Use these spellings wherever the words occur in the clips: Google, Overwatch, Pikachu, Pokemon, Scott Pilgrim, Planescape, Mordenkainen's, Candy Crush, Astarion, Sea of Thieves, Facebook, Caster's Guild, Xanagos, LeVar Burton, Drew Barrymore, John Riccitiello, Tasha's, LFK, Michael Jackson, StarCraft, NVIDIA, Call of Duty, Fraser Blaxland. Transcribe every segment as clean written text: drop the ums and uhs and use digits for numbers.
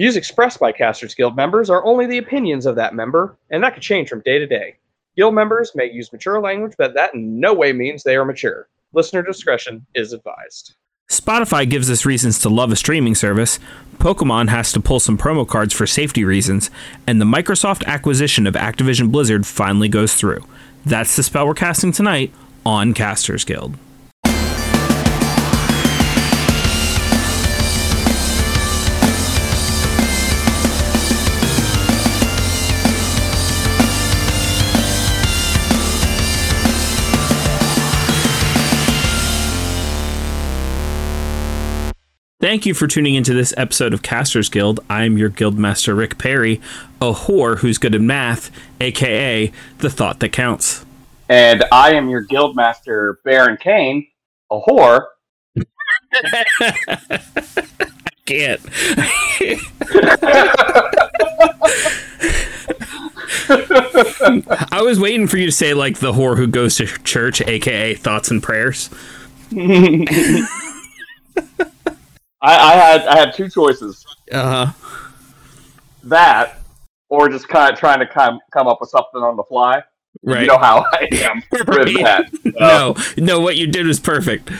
Views expressed by Caster's Guild members are only the opinions of that member, and that could change from day to day. Guild members may use mature language, but that in no way means they are mature. Listener discretion is advised. Spotify gives us reasons to love a streaming service, Pokemon has to pull some promo cards for safety reasons, and the Microsoft acquisition of Activision Blizzard finally goes through. That's the spell we're casting tonight on Caster's Guild. Thank you for tuning into this episode of Caster's Guild. I'm your guildmaster, Rick Perry, a whore who's good at math, a.k.a. the thought that counts. And I am your guildmaster, Baron Kane, a whore. I can't. I was waiting for you to say, like, the whore who goes to church, a.k.a. thoughts and prayers. I had two choices. Uh-huh. That, or just kind of trying to come up with something on the fly. Right. You know how I am with that. No, what you did was perfect.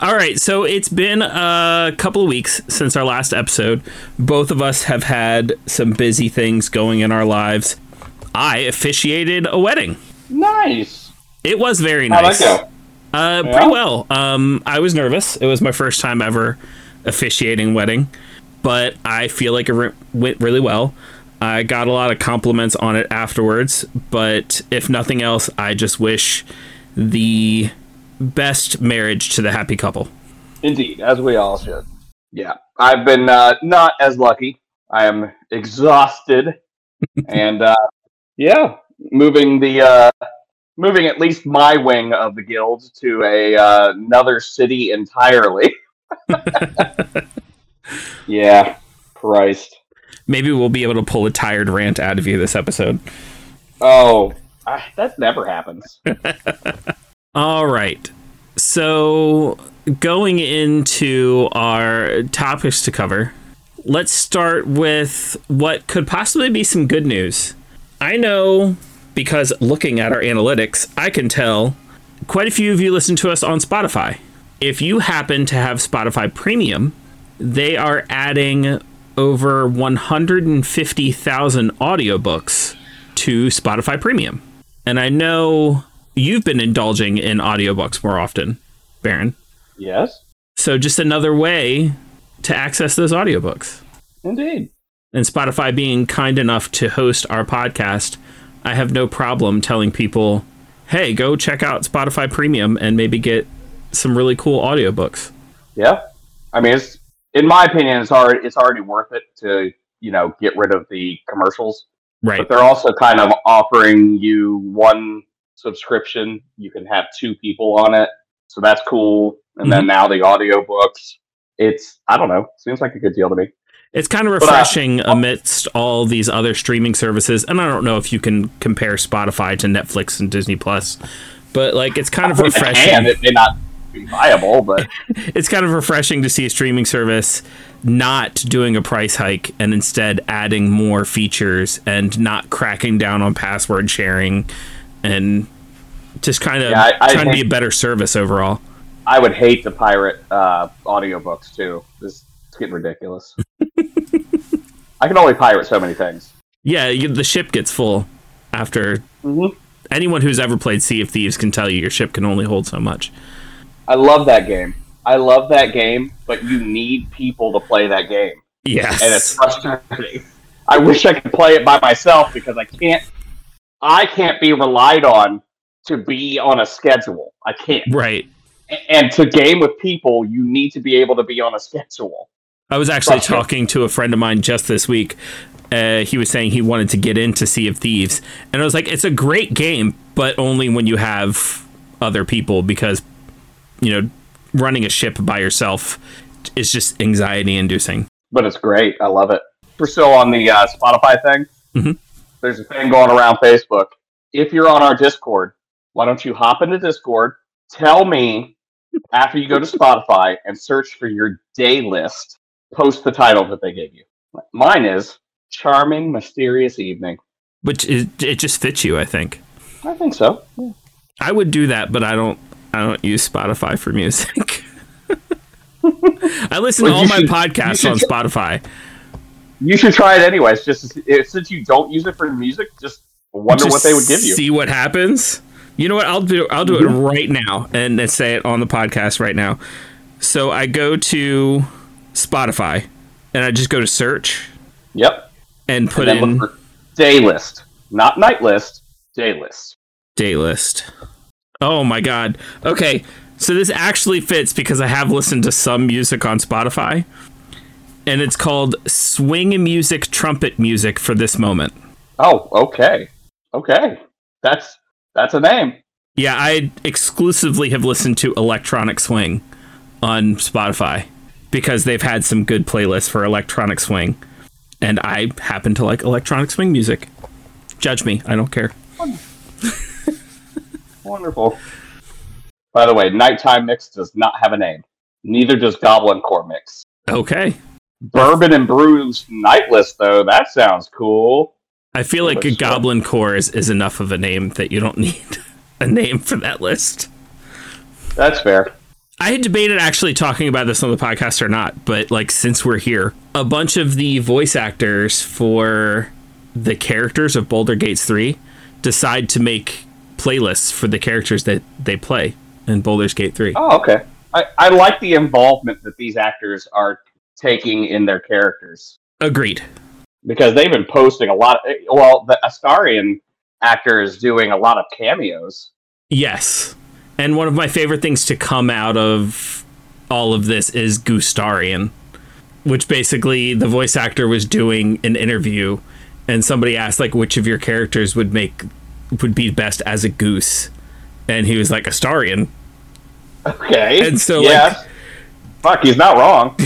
All right, so it's been a couple of weeks since our last episode. Both of us have had some busy things going in our lives. I officiated a wedding. Nice. It was very nice. How'd that go? Pretty well. I was nervous. It was my first time ever officiating wedding, but I feel like it went really well. I got a lot of compliments on it afterwards, but if nothing else, I just wish the best marriage to the happy couple. Indeed, as we all should. Yeah, I've been not as lucky. I am exhausted, and moving the. Moving at least my wing of the guild to another city entirely. Yeah, Christ. Maybe we'll be able to pull a tired rant out of you this episode. Oh, that never happens. All right. So, going into our topics to cover, let's start with what could possibly be some good news. I know, because looking at our analytics, I can tell quite a few of you listen to us on Spotify. If you happen to have Spotify Premium, they are adding over 150,000 audiobooks to Spotify Premium. And I know you've been indulging in audiobooks more often, Baron. Yes. So just another way to access those audiobooks. Indeed. And Spotify being kind enough to host our podcast, I have no problem telling people, hey, go check out Spotify Premium and maybe get some really cool audiobooks. Yeah. I mean, it's, in my opinion, it's already worth it to, get rid of the commercials. Right. But they're also kind of offering you one subscription. You can have two people on it. So that's cool. And then now the audiobooks. It's, I don't know, seems like a good deal to me. It's kind of refreshing amidst all these other streaming services. And I don't know if you can compare Spotify to Netflix and Disney Plus, but it's kind of refreshing. It may not be viable, but it's kind of refreshing to see a streaming service not doing a price hike and instead adding more features and not cracking down on password sharing and just kind of trying to be a better service overall. I would hate to pirate audiobooks too. It's getting ridiculous. I can only pirate so many things. Yeah, the ship gets full after anyone who's ever played Sea of Thieves can tell you your ship can only hold so much. I love that game, but you need people to play that game. Yes. And it's frustrating. I wish I could play it by myself because I can't be relied on to be on a schedule. I can't. Right. And to game with people, you need to be able to be on a schedule. I was actually talking to a friend of mine just this week. He was saying he wanted to get into Sea of Thieves. And I was like, it's a great game, but only when you have other people because, running a ship by yourself is just anxiety-inducing. But it's great. I love it. We're still on the Spotify thing. Mm-hmm. There's a thing going around Facebook. If you're on our Discord, why don't you hop into Discord, tell me after you go to Spotify and search for your day list, post the title that they gave you. Mine is Charming Mysterious Evening. Which is, it just fits you, I think. I think so. Yeah. I would do that, but I don't use Spotify for music. I listen to all my podcasts on Spotify. You should try it anyways. Just since you don't use it for music, just wonder what they would give you. See what happens. You know what? I'll do it right now and say it on the podcast right now. So I go to Spotify and I just go to search. Yep. And put and in day list, not night list. Day list. Day list. Oh my God. Okay. So this actually fits because I have listened to some music on Spotify, and it's called Swing Music Trumpet Music for This Moment. Oh, okay. Okay. That's a name. Yeah, I exclusively have listened to electronic swing on Spotify because they've had some good playlists for electronic swing, and I happen to like electronic swing music. Judge me. I don't care. Wonderful. Wonderful. By the way, Nighttime Mix does not have a name. Neither does Goblin Core Mix. Okay. Bourbon and Brews Night List, though, that sounds cool. I feel like a Goblin Core is enough of a name that you don't need a name for that list. That's fair. I had debated actually talking about this on the podcast or not, but like since we're here, a bunch of the voice actors for the characters of Baldur's Gate 3 decide to make playlists for the characters that they play. And Baldur's Gate 3. Oh, okay. I like the involvement that these actors are taking in their characters. Agreed. Because they've been posting a lot. Well, the Astarion actor is doing a lot of cameos. Yes. And one of my favorite things to come out of all of this is Goostarion, which basically the voice actor was doing an interview and somebody asked, like, which of your characters would be best as a goose. And he was like, Astarion. Okay. And so, yeah. Like, fuck, he's not wrong.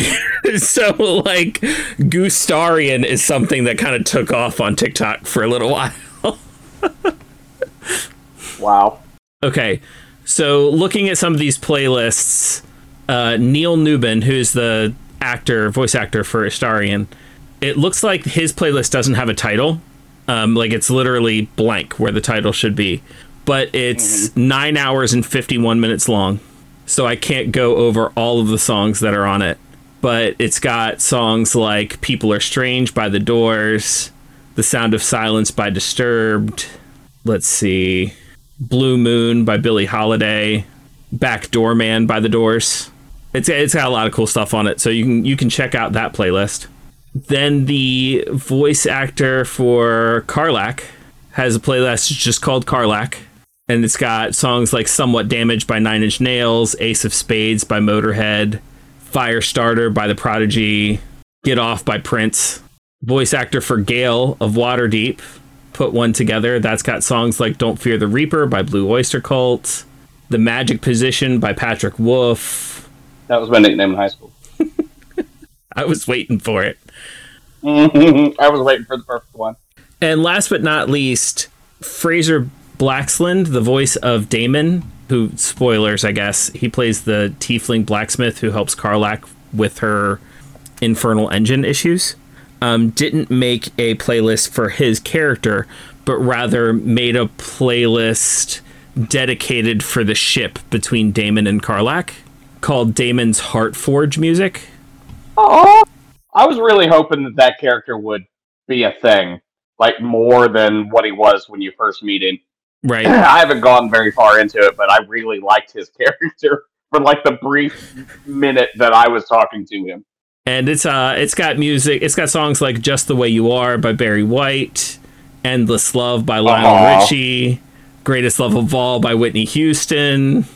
So, like, Goostarion is something that kind of took off on TikTok for a little while. Wow. Okay. So, looking at some of these playlists, Neil Newbin, who's the voice actor for Astarion, it looks like his playlist doesn't have a title. Like, it's literally blank where the title should be. But it's 9 hours and 51 minutes long, so I can't go over all of the songs that are on it. But it's got songs like People Are Strange by The Doors, The Sound of Silence by Disturbed, let's see, Blue Moon by Billie Holiday, Backdoor Man by The Doors. It's got a lot of cool stuff on it, so you can check out that playlist. Then the voice actor for Karlach has a playlist just called Karlach. And it's got songs like Somewhat Damaged by Nine Inch Nails, Ace of Spades by Motorhead, Firestarter by The Prodigy, Get Off by Prince. Voice actor for Gale of Waterdeep put one together. That's got songs like Don't Fear the Reaper by Blue Oyster Cult, The Magic Position by Patrick Wolf. That was my nickname in high school. I was waiting for it. I was waiting for the perfect one. And last but not least, Fraser Blaxland, the voice of Damon, who, spoilers, I guess, he plays the tiefling blacksmith who helps Karlach with her infernal engine issues, didn't make a playlist for his character, but rather made a playlist dedicated for the ship between Damon and Karlach called Damon's Heartforge Music. Oh, I was really hoping that character would be a thing, like more than what he was when you first meet him. Right. I haven't gone very far into it, but I really liked his character for like the brief minute that I was talking to him. And it's got music. It's got songs like Just the Way You Are by Barry White, Endless Love by Lionel Richie, Greatest Love of All by Whitney Houston,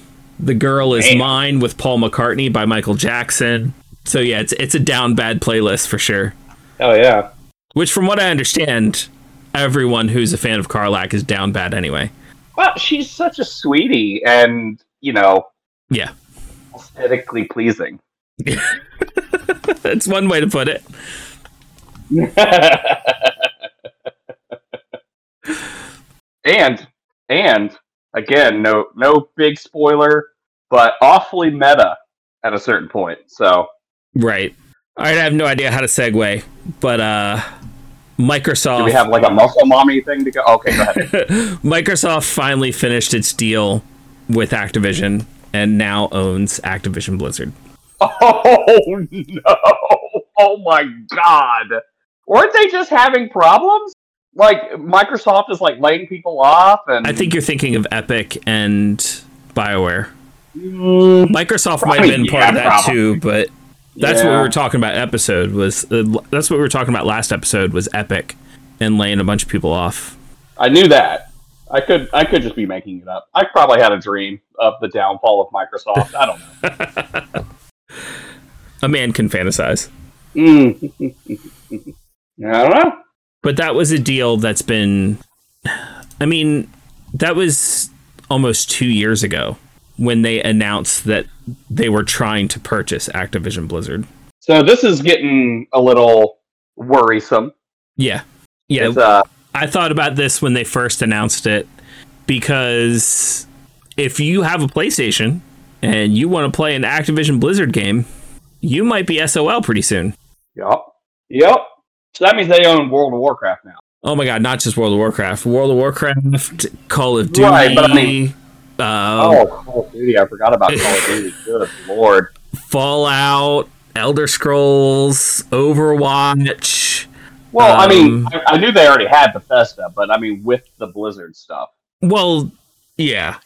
The Girl Is Mine with Paul McCartney by Michael Jackson. So yeah, it's a down bad playlist for sure. Oh yeah. Which from what I understand, everyone who's a fan of Karlach is down bad anyway. Well, she's such a sweetie and, you know, yeah, aesthetically pleasing. That's one way to put it. And again, no big spoiler, but awfully meta at a certain point. So right. All right, I have no idea how to segue, but Microsoft... Do we have like a muscle mommy thing to go? Okay, go ahead. Microsoft finally finished its deal with Activision and now owns Activision Blizzard. Oh, no. Oh, my God. Weren't they just having problems? Like, Microsoft is, like, laying people off and... I think you're thinking of Epic and BioWare. Microsoft probably, might have been part of that, probably. Too, but... That's what we were talking about. That's what we were talking about last episode was Epic and laying a bunch of people off. I knew that. I could just be making it up. I probably had a dream of the downfall of Microsoft. I don't know. A man can fantasize. I don't know. But that was a deal that's been. I mean, that was almost 2 years ago when they announced that they were trying to purchase Activision Blizzard. So this is getting a little worrisome. Yeah. I thought about this when they first announced it, because if you have a PlayStation and you want to play an Activision Blizzard game, you might be SOL pretty soon. Yep. So that means they own World of Warcraft now. Oh my God, not just World of Warcraft. World of Warcraft, Call of Duty... Right, but I mean... Call of Duty. I forgot about Call of Duty. Good Lord. Fallout, Elder Scrolls, Overwatch. Well, I mean, I knew they already had Bethesda, but I mean, with the Blizzard stuff. Well, yeah.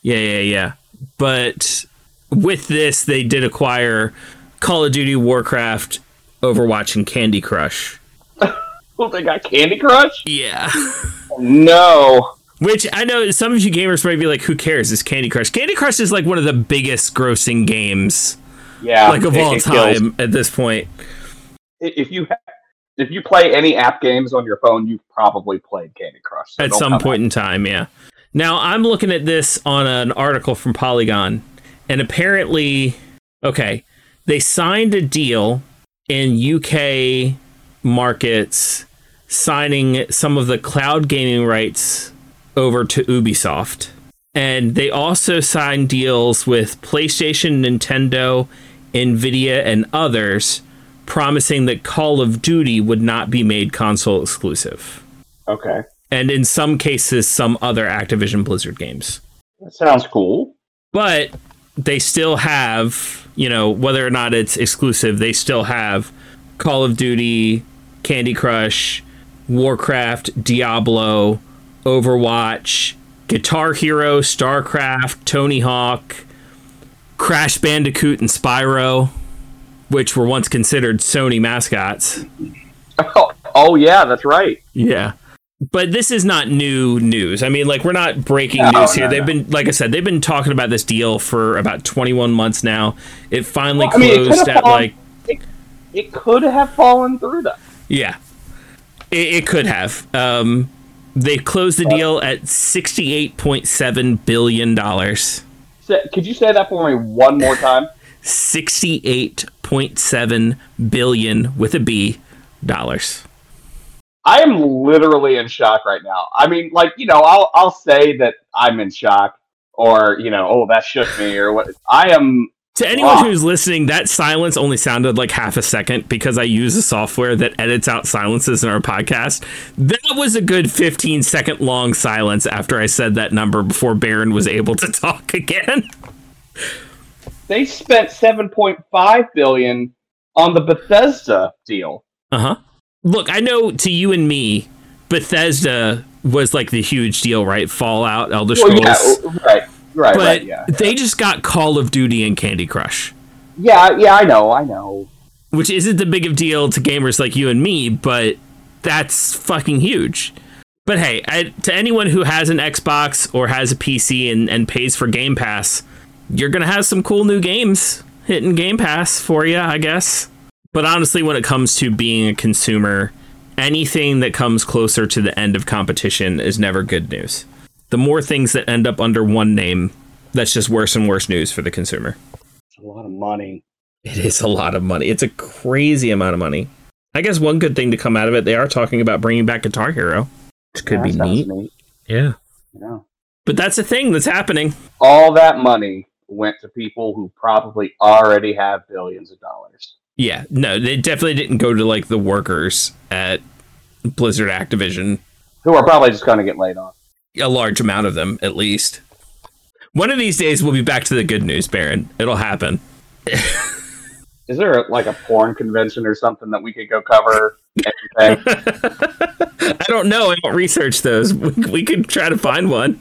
But with this, they did acquire Call of Duty, Warcraft, Overwatch, and Candy Crush. Well, they got Candy Crush? Yeah. Oh, no. Which I know some of you gamers might be like, who cares? It's Candy Crush. Candy Crush is like one of the biggest grossing games of all time kills. At this point. If you play any app games on your phone, you've probably played Candy Crush. So at some point in time, yeah. Now, I'm looking at this on an article from Polygon, and apparently, they signed a deal in UK markets, signing some of the cloud gaming rights over to Ubisoft, and they also signed deals with PlayStation, Nintendo, Nvidia, and others, promising that Call of Duty would not be made console exclusive. Okay. And in some cases, some other Activision Blizzard games. That sounds cool. But they still have, whether or not it's exclusive, they still have Call of Duty, Candy Crush, Warcraft, Diablo, Overwatch, Guitar Hero, StarCraft, Tony Hawk, Crash Bandicoot, and Spyro, which were once considered Sony mascots. Oh yeah, that's right. Yeah. But this is not new news. I mean, we're not breaking news here. They've been talking about this deal for about 21 months now. It finally closed at It could have fallen through that. Yeah. It could have. They closed the deal at $68.7 billion. Could you say that for me one more time? $68.7 billion with a B dollars. I am literally in shock right now. I mean, I'll say that I'm in shock or, that shook me or what. I am. To anyone who's listening, that silence only sounded like half a second because I use a software that edits out silences in our podcast. That was a good 15-second long silence after I said that number before Baron was able to talk again. They spent $7.5 billion on the Bethesda deal. Uh-huh. Look, I know to you and me, Bethesda was like the huge deal, right? Fallout, Elder Scrolls. Yeah, right. They just got Call of Duty and Candy Crush. Yeah, I know. Which isn't the big of deal to gamers like you and me, but that's fucking huge. But hey, to anyone who has an Xbox or has a PC and pays for Game Pass, you're going to have some cool new games hitting Game Pass for you, I guess. But honestly, when it comes to being a consumer, anything that comes closer to the end of competition is never good news. The more things that end up under one name, that's just worse and worse news for the consumer. It's a lot of money. It is a lot of money. It's a crazy amount of money. I guess one good thing to come out of it, they are talking about bringing back Guitar Hero, which could be neat. Yeah. But that's a thing that's happening. All that money went to people who probably already have billions of dollars. Yeah, no, they definitely didn't go to like the workers at Blizzard Activision. Who are probably just going to get laid off. A large amount of them, at least. One of these days, we'll be back to the good news, Baron. It'll happen. Is there like a porn convention or something that we could go cover? I don't know. I don't research those. We could try to find one.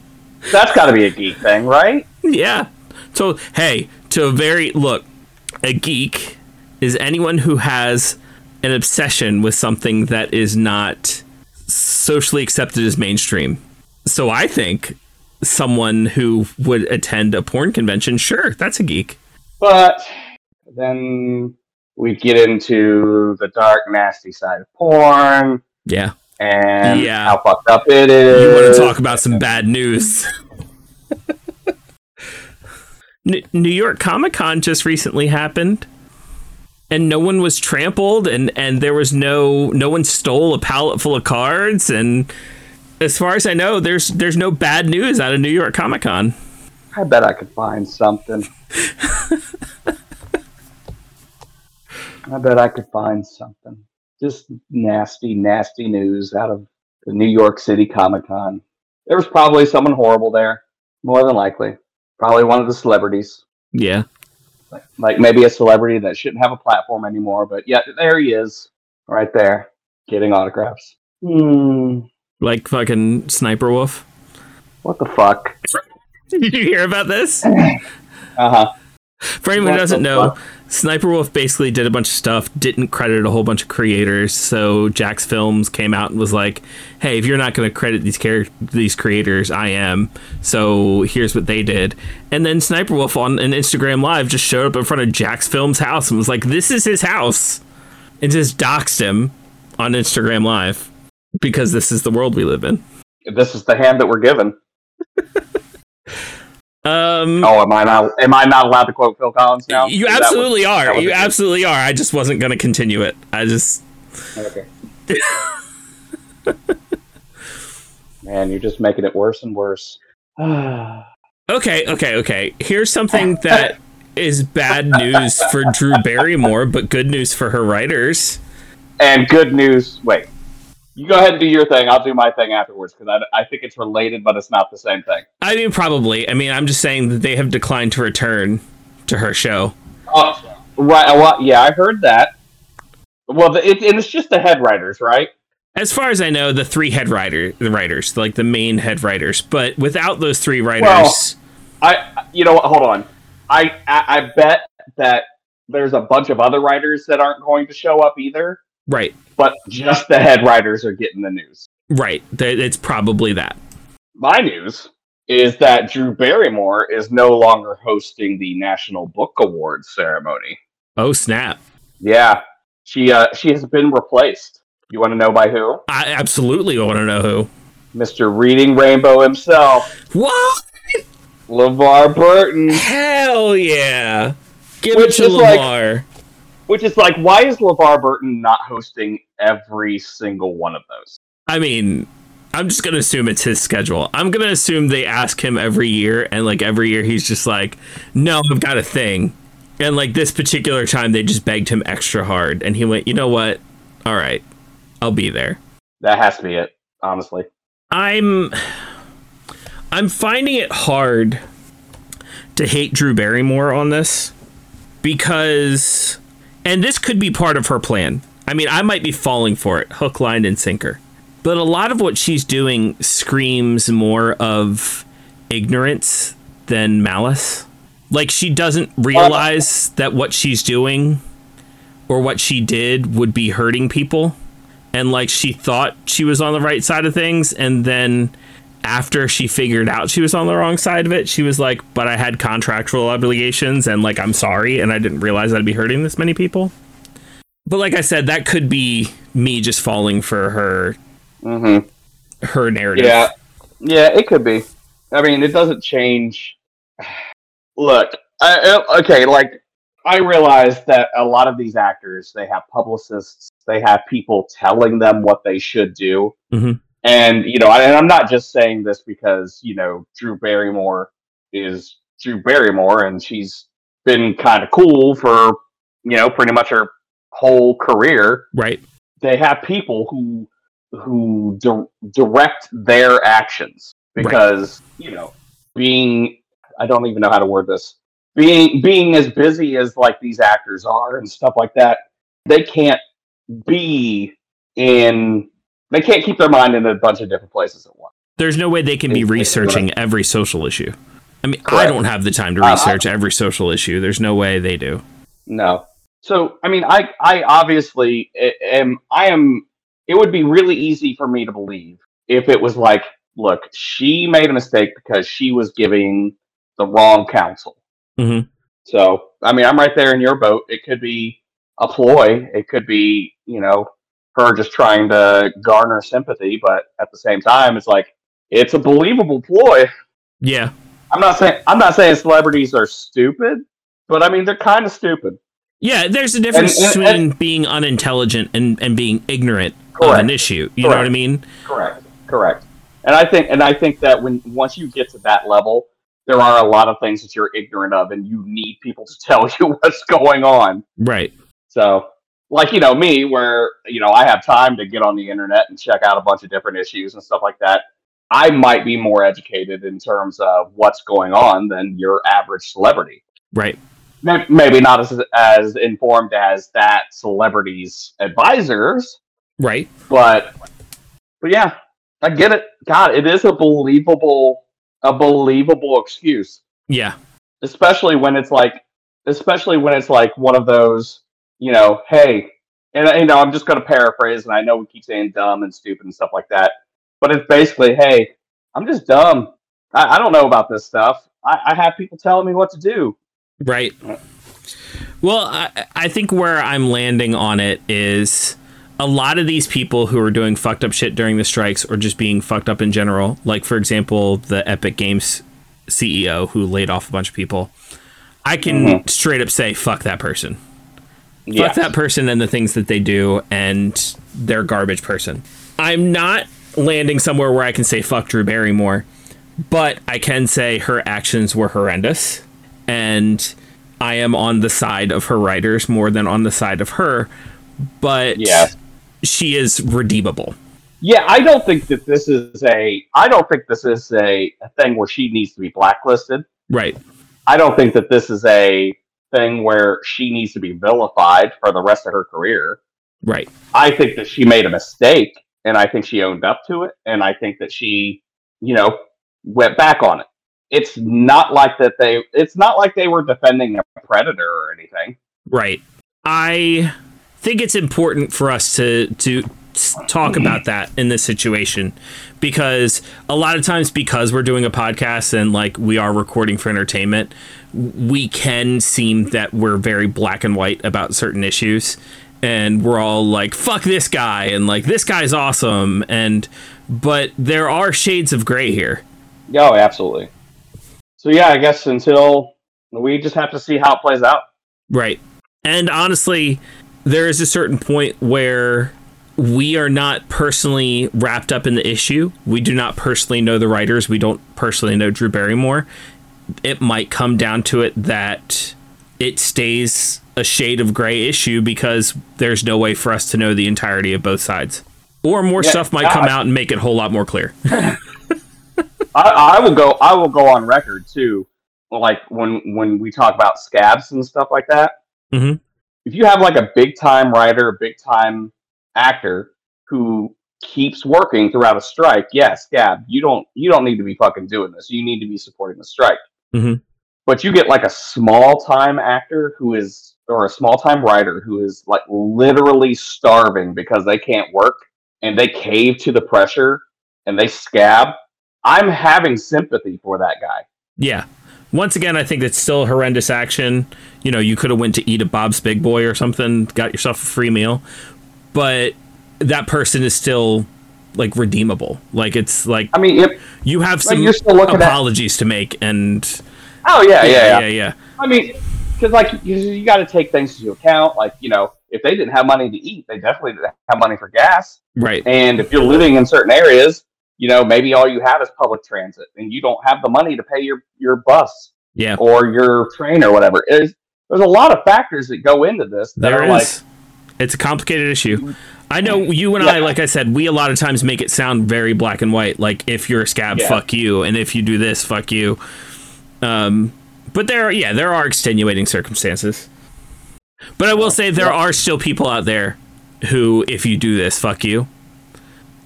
That's got to be a geek thing, right? Yeah. So, hey, a geek is anyone who has an obsession with something that is not socially accepted as mainstream. So I think someone who would attend a porn convention, sure, that's a geek. But then we get into the dark, nasty side of porn. Yeah. And how fucked up it is. You want to talk about some bad news. New York Comic Con just recently happened, and no one was trampled, and there was no one stole a pallet full of cards, and as far as I know, there's no bad news out of New York Comic Con. I bet I could find something. Just nasty, nasty news out of the New York City Comic Con. There was probably someone horrible there, more than likely. Probably one of the celebrities. Yeah. Like maybe a celebrity that shouldn't have a platform anymore, but yeah, there he is, right there, getting autographs. Like fucking Sniper Wolf? What the fuck? Did you hear about this? Uh-huh. For anyone who doesn't know, Sniper Wolf basically did a bunch of stuff, didn't credit a whole bunch of creators, so Jax Films came out and was like, hey, if you're not going to credit these creators, I am, so here's what they did. And then Sniper Wolf on an Instagram Live just showed up in front of Jax Films' house and was like, this is his house, and just doxed him on Instagram Live, because this is the world we live in. This is the hand that we're given. Am I not allowed to quote Phil Collins now? You absolutely are. You absolutely are. I just wasn't going to continue it. Okay. Man, you're just making it worse and worse. Okay. Here's something that is bad news for Drew Barrymore, but good news for her writers. And good news. Wait. You go ahead and do your thing. I'll do my thing afterwards, because I think it's related, but it's not the same thing. I mean, probably. I mean, I'm just saying that they have declined to return to her show. Right. Well, yeah, I heard that. Well, it's just the head writers, right? As far as I know, the three writers, like the main head writers. But without those three writers... Well, you know what? Hold on. I bet that there's a bunch of other writers that aren't going to show up either. Right. But just the head writers are getting the news. Right. It's probably that. My news is that Drew Barrymore is no longer hosting the National Book Awards ceremony. Oh, snap. Yeah. She has been replaced. You want to know by who? I absolutely want to know who. Mr. Reading Rainbow himself. What? LeVar Burton. Hell yeah. Give it to LeVar. Which is like, why is LeVar Burton not hosting every single one of those? I mean, I'm just going to assume it's his schedule. I'm going to assume they ask him every year, and like every year he's just like, no, I've got a thing. And like this particular time, they just begged him extra hard. And he went, you know what? All right, I'll be there. That has to be it, honestly. I'm finding it hard to hate Drew Barrymore on this, because... And this could be part of her plan. I mean, I might be falling for it, hook, line, and sinker. But a lot of what she's doing screams more of ignorance than malice. Like, she doesn't realize that what she's doing or what she did would be hurting people. And, like, she thought she was on the right side of things. And then after she figured out she was on the wrong side of it, she was like, but I had contractual obligations, and like, I'm sorry, and I didn't realize I'd be hurting this many people. But like I said, that could be me just falling for her her narrative. Yeah, it could be. I mean, it doesn't change. Look, I realize that a lot of these actors, they have publicists, they have people telling them what they should do. Mm-hmm. And, you know, I'm not just saying this because, you know, Drew Barrymore is Drew Barrymore, and she's been kind of cool for, you know, pretty much her whole career. Right. They have people who direct their actions because, you know, being, I don't even know how to word this, being as busy as like these actors are and stuff like that, they can't keep their mind in a bunch of different places at once. There's no way they can be researching every social issue. I mean, correct. I don't have the time to research every social issue. There's no way they do. No. So, I mean, I obviously am. It would be really easy for me to believe if it was like, look, she made a mistake because she was giving the wrong counsel. Mm-hmm. So, I mean, I'm right there in your boat. It could be a ploy. It could be, you know, her just trying to garner sympathy. But at the same time, it's like, it's a believable ploy. Yeah. I'm not saying celebrities are stupid, but I mean, they're kind of stupid. Yeah, there's a difference between being unintelligent and being ignorant of an issue. You know what I mean? Correct. And I think that once you get to that level, there are a lot of things that you're ignorant of, and you need people to tell you what's going on. Right. So, like, you know, me, where, you know, I have time to get on the internet and check out a bunch of different issues and stuff like that. I might be more educated in terms of what's going on than your average celebrity. Right. Maybe not as informed as that celebrity's advisors. Right. But yeah, I get it. God, it is a believable excuse. Yeah. Especially when it's like one of those, you know, hey, and, you know, I'm just going to paraphrase, and I know we keep saying dumb and stupid and stuff like that. But it's basically, hey, I'm just dumb. I don't know about this stuff. I have people telling me what to do. Right. Well, I think where I'm landing on it is a lot of these people who are doing fucked up shit during the strikes or just being fucked up in general. Like, for example, the Epic Games CEO who laid off a bunch of people. I can straight up say, fuck that person. Yes. Fuck that person and the things that they do and their garbage person. I'm not landing somewhere where I can say fuck Drew Barrymore, but I can say her actions were horrendous, and I am on the side of her writers more than on the side of her, but yeah, she is redeemable. Yeah, I don't think this is a thing where she needs to be blacklisted. Right. I don't think that this is a thing where she needs to be vilified for the rest of her career. Right. I think that she made a mistake, and I think she owned up to it, and I think that she, you know, went back on it. It's not like they were defending a predator or anything. Right. I think it's important for us to talk about that in this situation, because a lot of times, because we're doing a podcast and like we are recording for entertainment, we can seem that we're very black and white about certain issues. And we're all like, fuck this guy, and like, this guy's awesome, but there are shades of gray here. Oh, absolutely. So yeah, I guess until we just have to see how it plays out. Right. And honestly, there is a certain point where we are not personally wrapped up in the issue. We do not personally know the writers. We don't personally know Drew Barrymore. It might come down to it that it stays a shade of gray issue because there's no way for us to know the entirety of both sides, or more stuff might come out and make it a whole lot more clear. I will go on record too. Like when we talk about scabs and stuff like that, if you have like a big time writer, a big time actor who keeps working throughout a strike, scab, you don't need to be fucking doing this. You need to be supporting the strike. But you get like a small-time actor or a small-time writer who is like literally starving because they can't work, and they cave to the pressure and they scab. I'm having sympathy for that guy. Yeah. Once again, I think that's still horrendous action. You know, you could have went to eat a Bob's Big Boy or something, got yourself a free meal, but that person is still like redeemable. Like, it's like, I mean, you have some apologies to make, and oh, yeah. I mean, because, like, you got to take things into account. Like, you know, if they didn't have money to eat, they definitely didn't have money for gas. Right. And if you're living in certain areas, you know, maybe all you have is public transit, and you don't have the money to pay your bus. yeah, or your train or whatever. There's a lot of factors that go into this. It's a complicated issue. I know you and I, like I said, we a lot of times make it sound very black and white. Like, if you're a scab, fuck you. And if you do this, fuck you. But there are extenuating circumstances. But I will say there are still people out there who, if you do this, fuck you.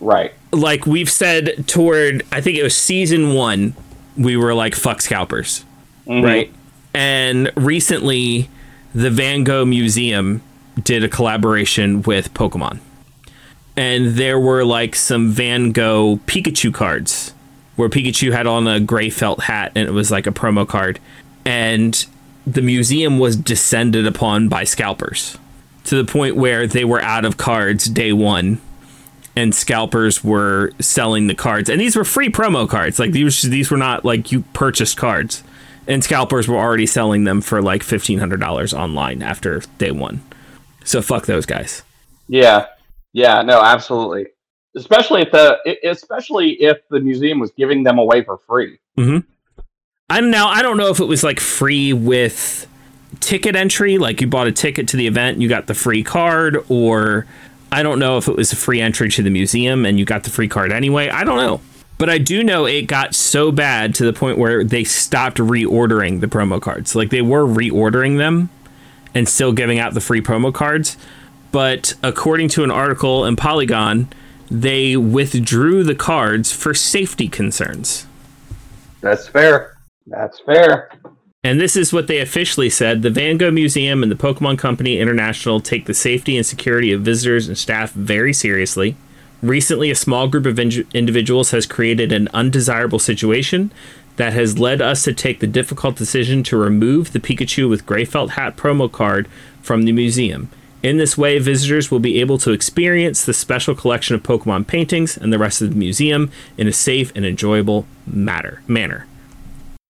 Right. Like we've said toward, I think it was season 1, we were like, fuck scalpers. Mm-hmm. Right. And recently, the Van Gogh Museum did a collaboration with Pokemon. And there were like some Van Gogh Pikachu cards where Pikachu had on a gray felt hat and it was like a promo card. And the museum was descended upon by scalpers to the point where they were out of cards day one and scalpers were selling the cards. And these were free promo cards. Like these were not like you purchased cards, and scalpers were already selling them for like $1,500 online after day one. So fuck those guys. Yeah. Yeah, no, absolutely. Especially if the museum was giving them away for free. Mm-hmm. I don't know if it was like free with ticket entry, like you bought a ticket to the event and you got the free card, or I don't know if it was a free entry to the museum and you got the free card anyway. I don't know. But I do know it got so bad to the point where they stopped reordering the promo cards. Like they were reordering them and still giving out the free promo cards. But according to an article in Polygon, they withdrew the cards for safety concerns. That's fair. And this is what they officially said. The Van Gogh Museum and the Pokemon Company International take the safety and security of visitors and staff very seriously. Recently, a small group of individuals has created an undesirable situation that has led us to take the difficult decision to remove the Pikachu with gray felt hat promo card from the museum. In this way, visitors will be able to experience the special collection of Pokemon paintings and the rest of the museum in a safe and enjoyable manner.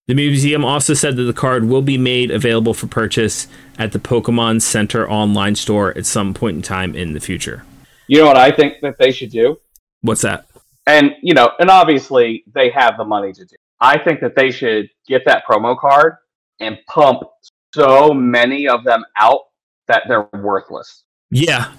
The museum also said that the card will be made available for purchase at the Pokemon Center online store at some point in time in the future. You know what I think that they should do? What's that? And, you know, and obviously they have the money to do. I think that they should get that promo card and pump so many of them out that they're worthless. Yeah.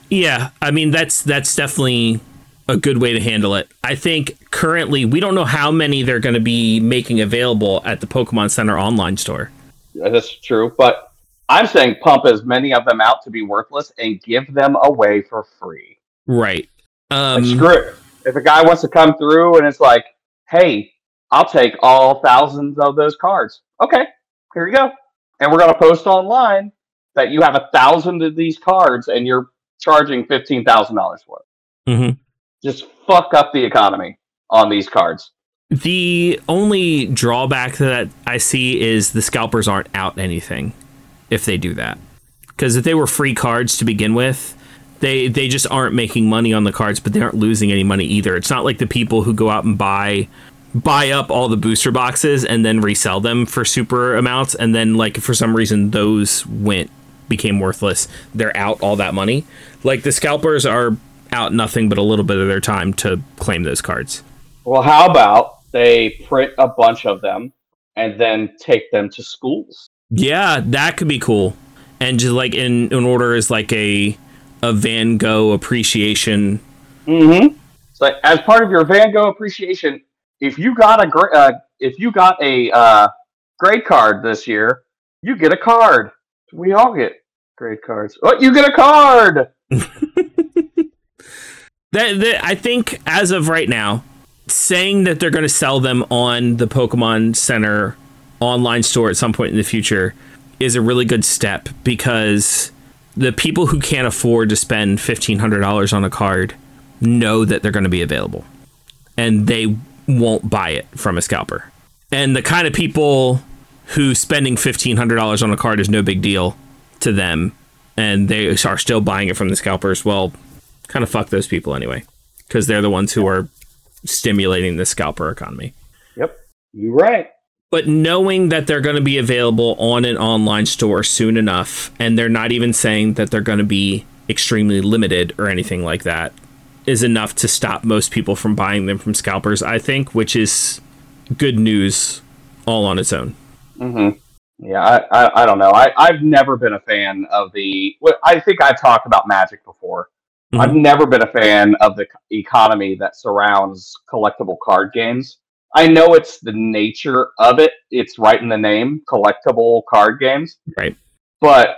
I mean, that's definitely a good way to handle it. I think currently we don't know how many they're going to be making available at the Pokemon Center online store. Yeah, that's true, but I'm saying pump as many of them out to be worthless and give them away for free. Right. Like, screw it. If a guy wants to come through and it's like, hey, I'll take all thousands of those cards. Okay, here you go. And we're going to post online that you have 1,000 of these cards and you're charging $15,000 for it. Mm-hmm. Just fuck up the economy on these cards. The only drawback that I see is the scalpers aren't out anything if they do that. Because if they were free cards to begin with, they just aren't making money on the cards, but they aren't losing any money either. It's not like the people who go out and buy up all the booster boxes and then resell them for super amounts, and then like for some reason those became worthless. They're out all that money. Like the scalpers are out nothing but a little bit of their time to claim those cards. Well, how about they print a bunch of them and then take them to schools? Yeah, that could be cool. And just like in order is like a Van Gogh appreciation. Mm-hmm. It's like as part of your Van Gogh appreciation, If you got a grade card this year, you get a card. We all get grade cards. Oh, you get a card! I think, as of right now, saying that they're going to sell them on the Pokemon Center online store at some point in the future is a really good step, because the people who can't afford to spend $1,500 on a card know that they're going to be available. And they won't buy it from a scalper. And the kind of people who spending $1,500 on a card is no big deal to them, and they are still buying it from the scalpers, well, kind of fuck those people anyway, because they're the ones who are stimulating the scalper economy. Yep, you're right. But knowing that they're going to be available on an online store soon enough, and they're not even saying that they're going to be extremely limited or anything like that, is enough to stop most people from buying them from scalpers, I think, which is good news all on its own. Mm-hmm. Yeah, I don't know. I've never been a fan of the... Well, I think I've talked about Magic before. Mm-hmm. I've never been a fan of the economy that surrounds collectible card games. I know it's the nature of it. It's right in the name, collectible card games. Right. But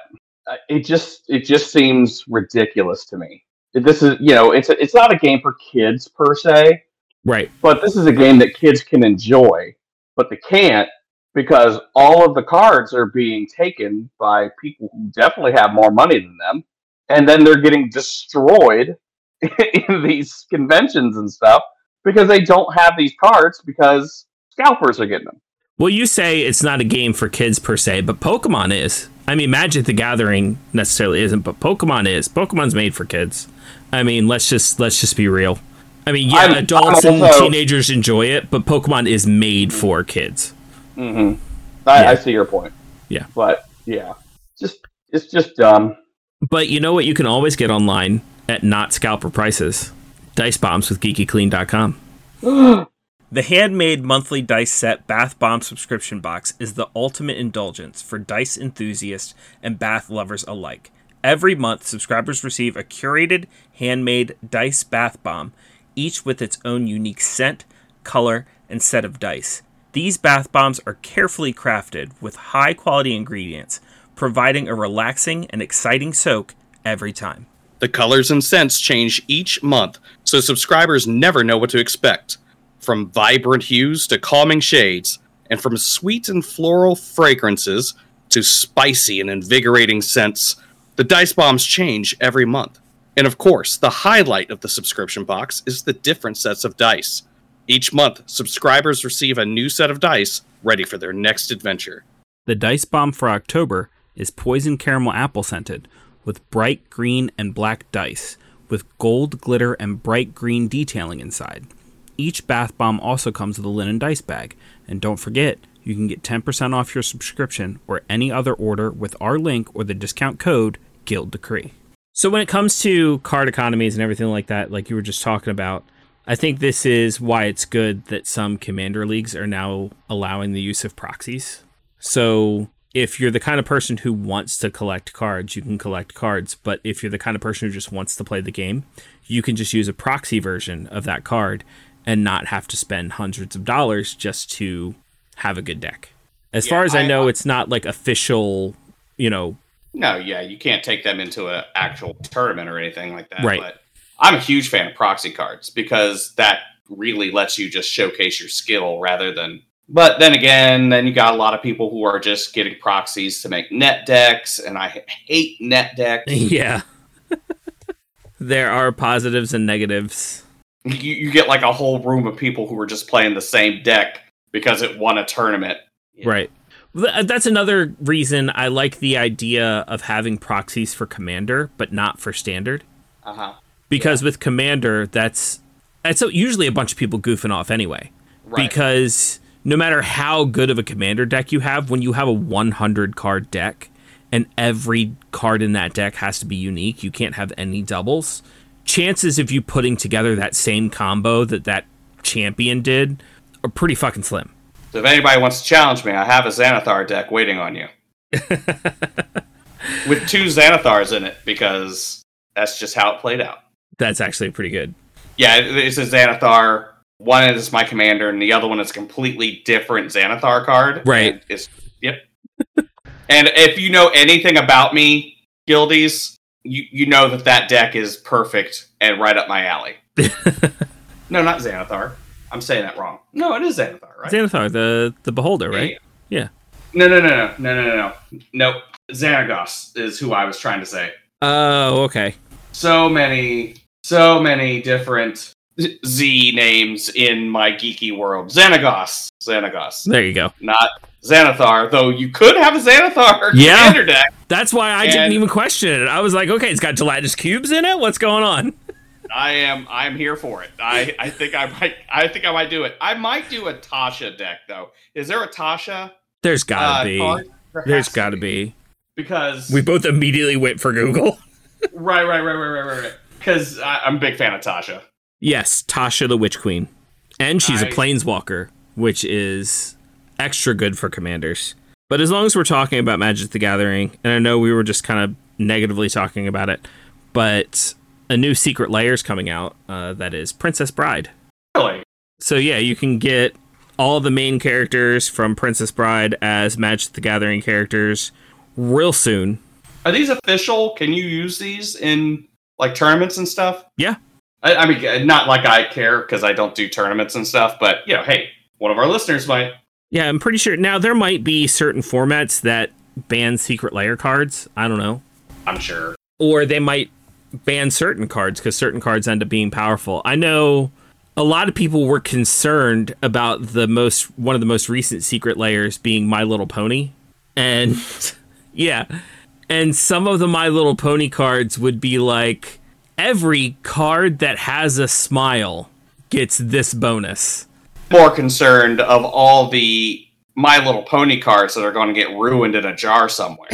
it just seems ridiculous to me. This is, you know, it's not a game for kids per se. Right. But this is a game that kids can enjoy, but they can't because all of the cards are being taken by people who definitely have more money than them. And then they're getting destroyed in these conventions and stuff because they don't have these cards because scalpers are getting them. Well, you say it's not a game for kids per se, but Pokemon is. I mean, Magic the Gathering necessarily isn't, but Pokemon is. Pokemon's made for kids. I mean, let's just be real. I mean, yeah, adults and teenagers enjoy it, but Pokemon is made for kids. Mm-hmm. I see your point. Yeah. But, yeah. It's just dumb. But you know what you can always get online at not scalper prices? Dice bombs with geekyclean.com. The handmade monthly dice set Bath Bomb subscription box is the ultimate indulgence for dice enthusiasts and bath lovers alike. Every month, subscribers receive a curated, handmade dice bath bomb, each with its own unique scent, color, and set of dice. These bath bombs are carefully crafted with high-quality ingredients, providing a relaxing and exciting soak every time. The colors and scents change each month, so subscribers never know what to expect. From vibrant hues to calming shades, and from sweet and floral fragrances to spicy and invigorating scents, the dice bombs change every month. And of course, the highlight of the subscription box is the different sets of dice. Each month, subscribers receive a new set of dice ready for their next adventure. The dice bomb for October is poison caramel apple scented with bright green and black dice with gold glitter and bright green detailing inside. Each bath bomb also comes with a linen dice bag. And don't forget, you can get 10% off your subscription or any other order with our link or the discount code Guild Decree. So when it comes to card economies and everything like that, like you were just talking about, I think this is why it's good that some commander leagues are now allowing the use of proxies. So if you're the kind of person who wants to collect cards, you can collect cards. But if you're the kind of person who just wants to play the game, you can just use a proxy version of that card and not have to spend hundreds of dollars just to have a good deck. As far as I know, it's not like official, you know. No, yeah, you can't take them into an actual tournament or anything like that. Right. But I'm a huge fan of proxy cards because that really lets you just showcase your skill rather than... But then again, then you got a lot of people who are just getting proxies to make net decks, and I hate net decks. Yeah. There are positives and negatives. You get like a whole room of people who are just playing the same deck because it won a tournament. Yeah. Right. That's another reason I like the idea of having proxies for Commander, but not for Standard. Uh-huh. Because with Commander, that's usually a bunch of people goofing off anyway. Right. Because no matter how good of a Commander deck you have, when you have a 100-card deck and every card in that deck has to be unique, you can't have any doubles, chances of you putting together that same combo that champion did are pretty fucking slim. So if anybody wants to challenge me, I have a Xanathar deck waiting on you. With 2 Xanathars in it, because that's just how it played out. That's actually pretty good. Yeah, it's a Xanathar. One is my commander, and the other one is a completely different Xanathar card. Right. Yep. And if you know anything about me, Guildies, you know that deck is perfect and right up my alley. No, not Xanathar. I'm saying that wrong. No, it is Xanathar, right? Xanathar, the Beholder, right? Yeah. No. Nope. Xanagos is who I was trying to say. Oh, okay. So many different Z names in my geeky world. Xanagos. There you go. Not Xanathar, though you could have a Xanathar commander deck. That's why I didn't even question it. I was like, okay, it's got gelatinous cubes in it? What's going on? I'm here for it. I think I might do it. I might do a Tasha deck though. Is there a Tasha? There's gotta be. There's gotta be. Because we both immediately went for Google. Right. Because I'm a big fan of Tasha. Yes, Tasha the Witch Queen. And she's a Planeswalker, which is extra good for commanders. But as long as we're talking about Magic the Gathering, and I know we were just kind of negatively talking about it, but a new secret layer is coming out that is Princess Bride. Really? So yeah, you can get all the main characters from Princess Bride as Magic the Gathering characters real soon. Are these official? Can you use these in like tournaments and stuff? Yeah. I mean, not like I care because I don't do tournaments and stuff, but you know, hey, one of our listeners might. Yeah, I'm pretty sure. Now, there might be certain formats that ban secret layer cards. I don't know. I'm sure. Or they might ban certain cards because certain cards end up being powerful. I know a lot of people were concerned about one of the most recent secret layers being My Little Pony. And yeah. And some of the My Little Pony cards would be like, every card that has a smile gets this bonus. More concerned of all the My Little Pony cards that are going to get ruined in a jar somewhere.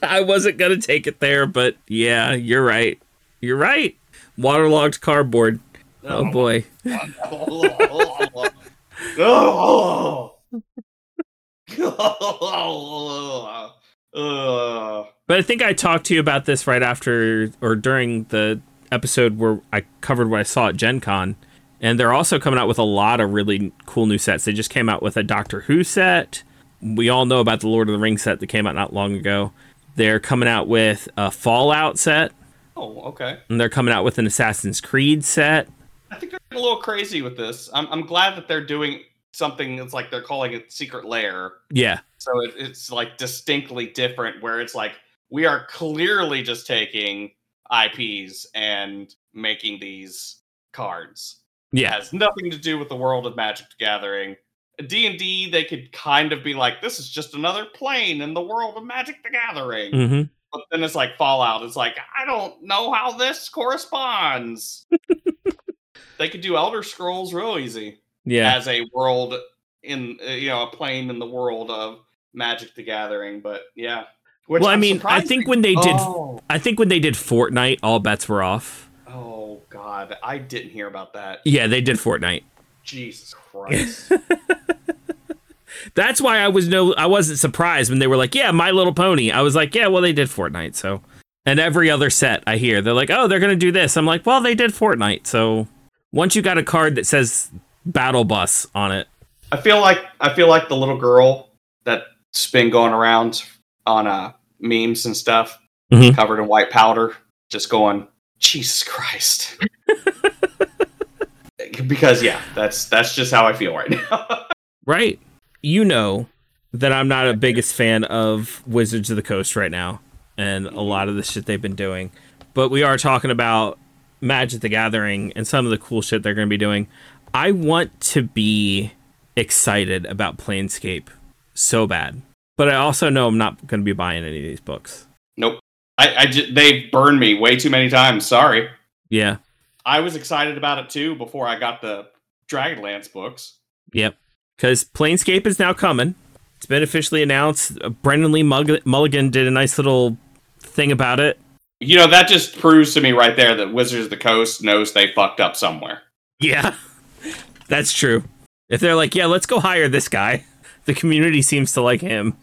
I wasn't going to take it there, but yeah, you're right. You're right. Waterlogged cardboard. Oh, boy. But I think I talked to you about this right after or during the episode where I covered what I saw at Gen Con. And they're also coming out with a lot of really cool new sets. They just came out with a Doctor Who set. We all know about the Lord of the Rings set that came out not long ago. They're coming out with a Fallout set. Oh, okay. And they're coming out with an Assassin's Creed set. I think they're getting a little crazy with this. I'm glad that they're doing something that's like they're calling it Secret Lair. Yeah. So it's like distinctly different, where it's like we are clearly just taking IPs and making these cards. Yeah. It has nothing to do with the world of Magic the Gathering. D&D, they could kind of be like, this is just another plane in the world of Magic the Gathering. Mm-hmm. But then it's like Fallout. It's like, I don't know how this corresponds. They could do Elder Scrolls real easy. Yeah. As a world in, you know, a plane in the world of Magic the Gathering. But yeah. Which well, I mean, surprising. I think when they did Fortnite, all bets were off. Oh, God. I didn't hear about that. Yeah, they did Fortnite. Jesus Christ. That's why I wasn't surprised when they were like, yeah, My Little Pony. I was like, yeah, well, they did Fortnite. So, and every other set I hear, they're like, oh, they're going to do this. I'm like, well, they did Fortnite. So once you got a card that says Battle Bus on it. I feel like the little girl that's been going around on memes and stuff, mm-hmm. covered in white powder, just going, Jesus Christ. Because, yeah, that's just how I feel right now. Right. You know that I'm not a biggest fan of Wizards of the Coast right now and a lot of the shit they've been doing. But we are talking about Magic the Gathering and some of the cool shit they're going to be doing. I want to be excited about Planescape so bad. But I also know I'm not going to be buying any of these books. Nope. They burned me way too many times. Sorry. Yeah. I was excited about it, too, before I got the Dragonlance books. Yep. Because Planescape is now coming. It's been officially announced. Brendan Lee Mulligan did a nice little thing about it. You know, that just proves to me right there that Wizards of the Coast knows they fucked up somewhere. Yeah, that's true. If they're like, yeah, let's go hire this guy. The community seems to like him.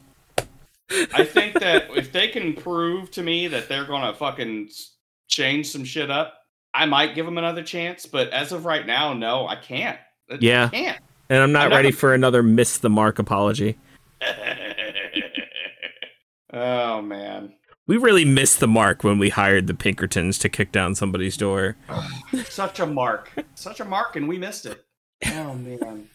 I think that if they can prove to me that they're going to fucking change some shit up, I might give him another chance, but as of right now, no, I can't. Yeah. I can't. And I'm not ready for another miss the mark apology. Oh, man. We really missed the mark when we hired the Pinkertons to kick down somebody's door. Such a mark. Such a mark, and we missed it. Oh, man.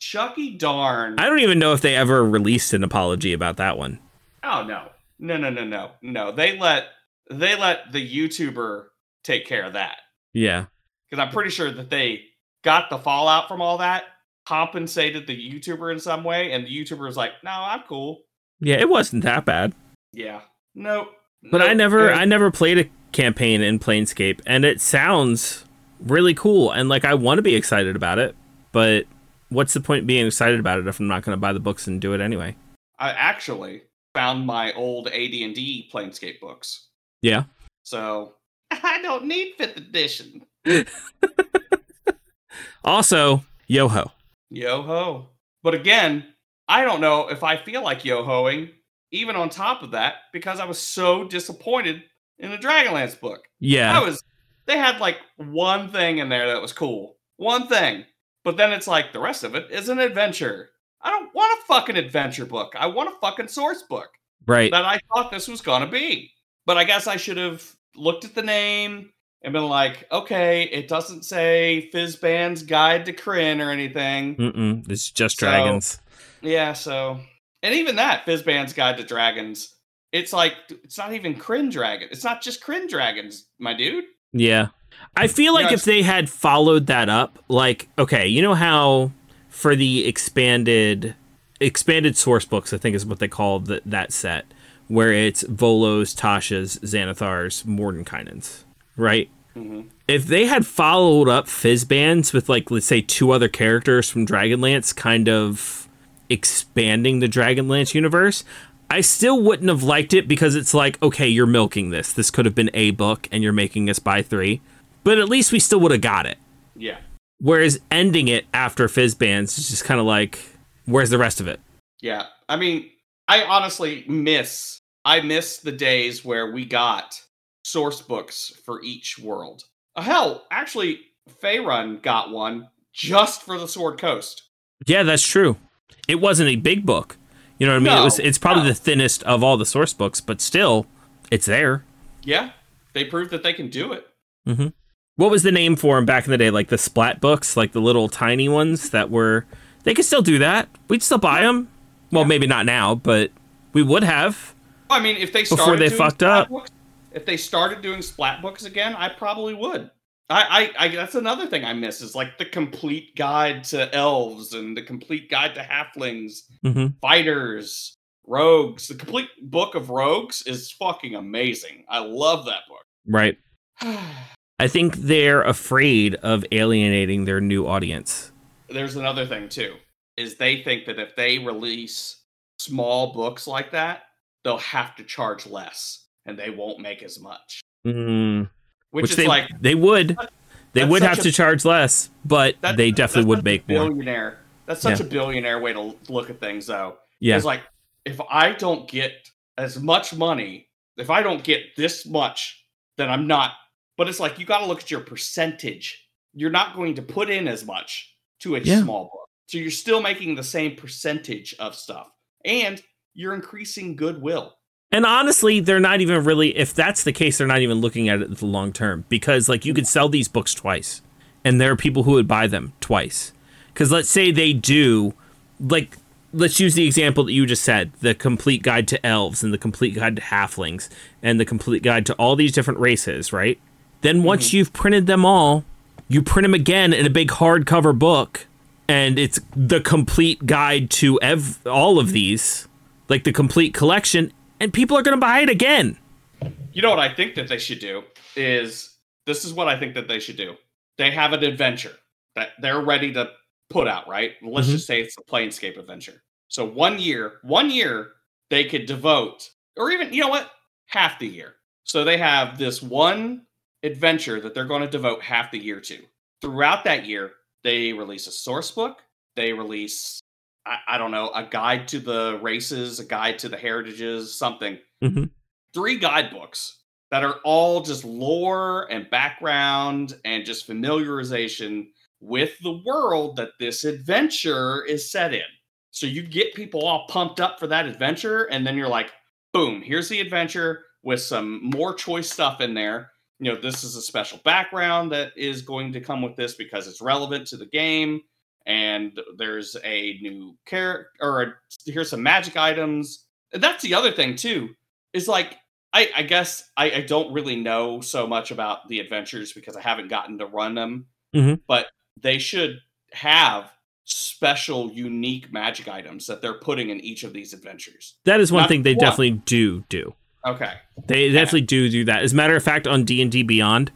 Chucky darn. I don't even know if they ever released an apology about that one. Oh, no. No. They let the YouTuber take care of that. Yeah. Because I'm pretty sure that they got the fallout from all that, compensated the YouTuber in some way, and the YouTuber was like, no, I'm cool. Yeah, it wasn't that bad. Yeah. Nope. But nope. I never played a campaign in Planescape, and it sounds really cool, and like I want to be excited about it, but what's the point being excited about it if I'm not going to buy the books and do it anyway? I actually found my old AD&D Planescape books. Yeah. So I don't need 5th edition. Also, yo ho. But again, I don't know if I feel like yo-hoing, even on top of that, because I was so disappointed in the Dragonlance book. Yeah. They had like one thing in there that was cool. One thing. But then it's like the rest of it is an adventure. I don't want a fucking adventure book. I want a fucking source book. Right. That I thought this was going to be. But I guess I should have looked at the name and been like, okay, it doesn't say Fizzband's Guide to Kryn or anything. Mm-mm. It's just dragons. Yeah, so... And even that, Fizzband's Guide to Dragons, it's like, it's not even Kryn Dragon. It's not just Kryn Dragons, my dude. Yeah. I feel like if they had followed that up, like, okay, you know how for the expanded source books, I think is what they call that set, where it's Volos, Tasha's, Xanathar's, Mordenkainen's, right? Mm-hmm. If they had followed up Fizzbands with, like, let's say two other characters from Dragonlance kind of... expanding the Dragonlance universe, I still wouldn't have liked it because it's like, okay, you're milking this. This could have been a book and you're making us buy three. But at least we still would have got it. Yeah. Whereas ending it after Fizzbands is just kind of like, where's the rest of it? Yeah. I mean, I honestly miss the days where we got source books for each world. Hell, actually, Faerun got one just for the Sword Coast. Yeah, that's true. It wasn't a big book. You know what I mean? No, it's probably the thinnest of all the source books, but still, it's there. Yeah. They proved that they can do it. Mm-hmm. What was the name for them back in the day? Like the splat books, like the little tiny ones that were... They could still do that. We'd still buy them. Well, maybe not now, but we would have. I mean, if they started before they fucked up. If they started doing splat books again, I probably would. I that's another thing I miss is like the complete guide to elves and the complete guide to halflings, fighters, rogues. The complete book of rogues is fucking amazing. I love that book. Right. I think they're afraid of alienating their new audience. There's another thing too, is they think that if they release small books like that, they'll have to charge less and they won't make as much. Mm-hmm. Which is they would have to charge less, but they definitely would make more. That's such a billionaire way to look at things, though. Yeah. It's like, if I don't get as much money, if I don't get this much, then I'm not. But it's like, you got to look at your percentage. You're not going to put in as much to a small book. So you're still making the same percentage of stuff. And you're increasing goodwill. And honestly, they're not even really, if that's the case, they're not even looking at it in the long term, because like you could sell these books twice and there are people who would buy them twice. Because let's say they do, like, let's use the example that you just said, the complete guide to elves and the complete guide to halflings and the complete guide to all these different races, right? Then once you've printed them all, you print them again in a big hardcover book and it's the complete guide to all of these, like the complete collection. And people are going to buy it again. You know what I think that they should do is, this is what I think that they should do. They have an adventure that they're ready to put out, right? Let's just say it's a Planescape adventure. So one year they could devote, or even, you know what? Half the year. So they have this one adventure that they're going to devote half the year to. Throughout that year, they release a source book. They release... I don't know, a guide to the races, a guide to the heritages, something. Mm-hmm. 3 guidebooks that are all just lore and background and just familiarization with the world that this adventure is set in. So you get people all pumped up for that adventure, and then you're like, boom, here's the adventure with some more choice stuff in there. You know, this is a special background that is going to come with this because it's relevant to the game. And there's a new character, or here's some magic items. And that's the other thing, too, is like, I guess I don't really know so much about the adventures because I haven't gotten to run them. Mm-hmm. But they should have special, unique magic items that they're putting in each of these adventures. That is one thing they definitely do. Okay. They definitely do that. As a matter of fact, on D&D Beyond,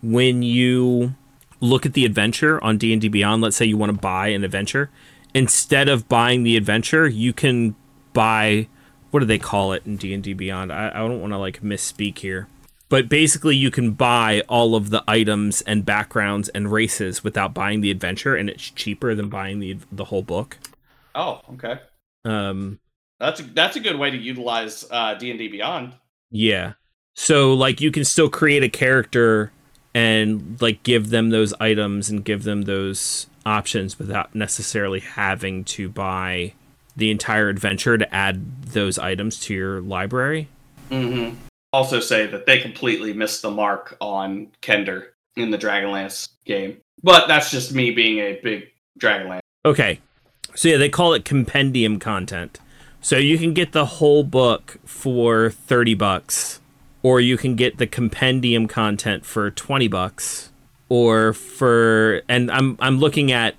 when you... look at the adventure on D&D Beyond, let's say you want to buy an adventure. Instead of buying the adventure, you can buy, what do they call it in D&D Beyond? I don't want to like misspeak here. But basically you can buy all of the items and backgrounds and races without buying the adventure, and it's cheaper than buying the whole book. Oh, okay. That's a good way to utilize D&D Beyond. Yeah. So like you can still create a character and like give them those items and give them those options without necessarily having to buy the entire adventure to add those items to your library. Mm-hmm. Also say that they completely missed the mark on Kender in the Dragonlance game. But that's just me being a big Dragonlance. Okay. So yeah, they call it compendium content. So you can get the whole book for $30, or you can get the compendium content for $20, or for, and I'm looking at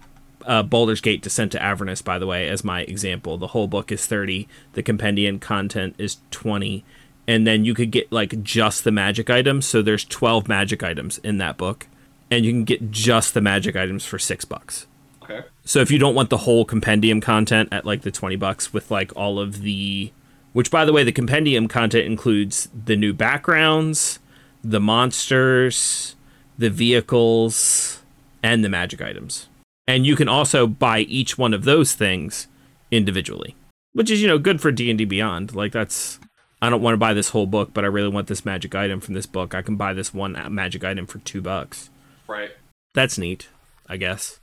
Baldur's Gate Descent to Avernus, by the way, as my example. The whole book is $30, the compendium content is $20, and then you could get like just the magic items. So there's 12 magic items in that book, and you can get just the magic items for $6. Okay. So if you don't want the whole compendium content at like the $20 with like all of the, which by the way, the compendium content includes the new backgrounds, the monsters, the vehicles, and the magic items. And you can also buy each one of those things individually, which is, you know, good for D&D Beyond. Like that's, I don't want to buy this whole book, but I really want this magic item from this book. I can buy this one magic item for $2. Right. That's neat, I guess.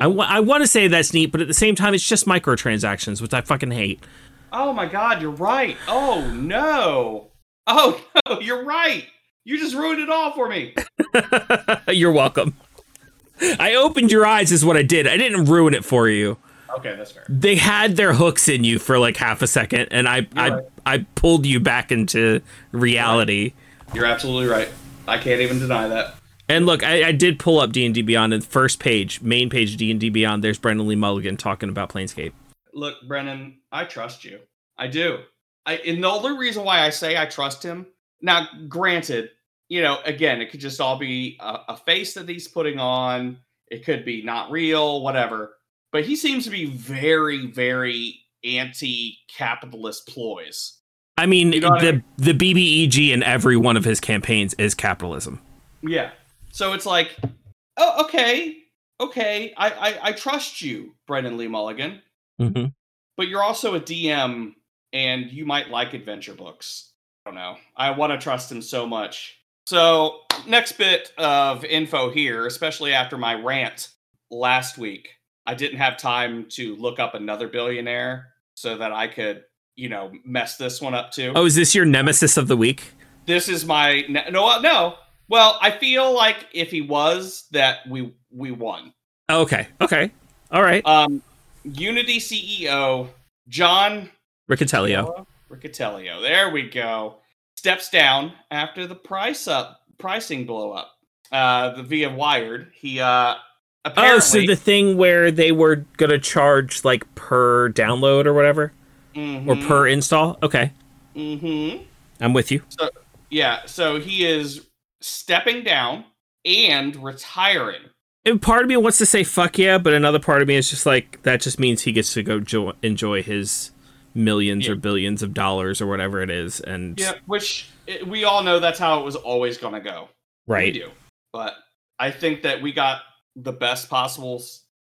I want to say that's neat, but at the same time, it's just microtransactions, which I fucking hate. Oh my God, you're right. Oh no. Oh no, you're right. You just ruined it all for me. You're welcome. I opened your eyes is what I did. I didn't ruin it for you. Okay, that's fair. They had their hooks in you for like half a second, and I pulled you back into reality. You're absolutely right. I can't even deny that. And look, I did pull up D&D Beyond, and first page, main page D&D Beyond, there's Brendan Lee Mulligan talking about Planescape. Look, Brendan, I trust you. I do. And the only reason why I say I trust him, now granted, you know, again, it could just all be a face that he's putting on. It could be not real, whatever. But he seems to be very, very anti-capitalist ploys. I mean, you know the BBEG in every one of his campaigns is capitalism. Yeah. So it's like, oh, okay, I trust you, Brendan Lee Mulligan. Mm-hmm. But you're also a DM, and you might like adventure books. I don't know. I want to trust him so much. So next bit of info here, especially after my rant last week, I didn't have time to look up another billionaire so that I could, you know, mess this one up too. Oh, is this your nemesis of the week? This is my... No. Well, I feel like if he was, that we won. Okay. All right. Unity CEO, John... Riccatelio. There we go. Steps down after the pricing blow up. Via Wired. He apparently... Oh, so the thing where they were going to charge like per download or whatever? Mm-hmm. Or per install? Okay. Mm-hmm. I'm with you. So, yeah, so he is... stepping down and retiring. And part of me wants to say fuck yeah, but another part of me is just like, that just means he gets to go enjoy his millions or billions of dollars or whatever it is. And yeah, which we all know that's how it was always going to go. Right. We do. But I think that we got the best possible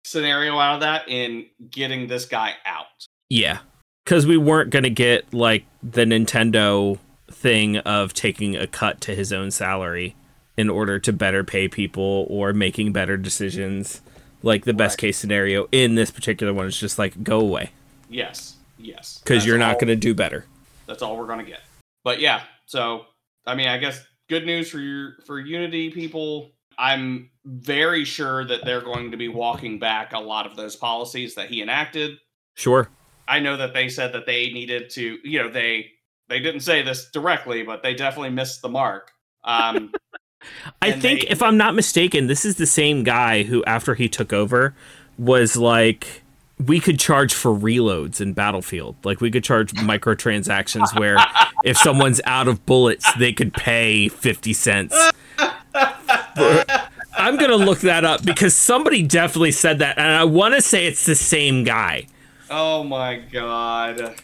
scenario out of that in getting this guy out. Yeah. Because we weren't going to get like the Nintendo... thing of taking a cut to his own salary in order to better pay people or making better decisions. Like the best case scenario in this particular one is just like, go away. Yes. Because you're not going to do better. That's all we're going to get. But yeah, so, I mean, I guess good news for Unity people. I'm very sure that they're going to be walking back a lot of those policies that he enacted. Sure. I know that they said that they needed to, you know, they didn't say this directly, but they definitely missed the mark. I think, if I'm not mistaken, this is the same guy who, after he took over, was like, we could charge for reloads in Battlefield. Like, we could charge microtransactions where if someone's out of bullets, they could pay 50 cents. I'm going to look that up because somebody definitely said that, and I want to say it's the same guy. Oh, my God.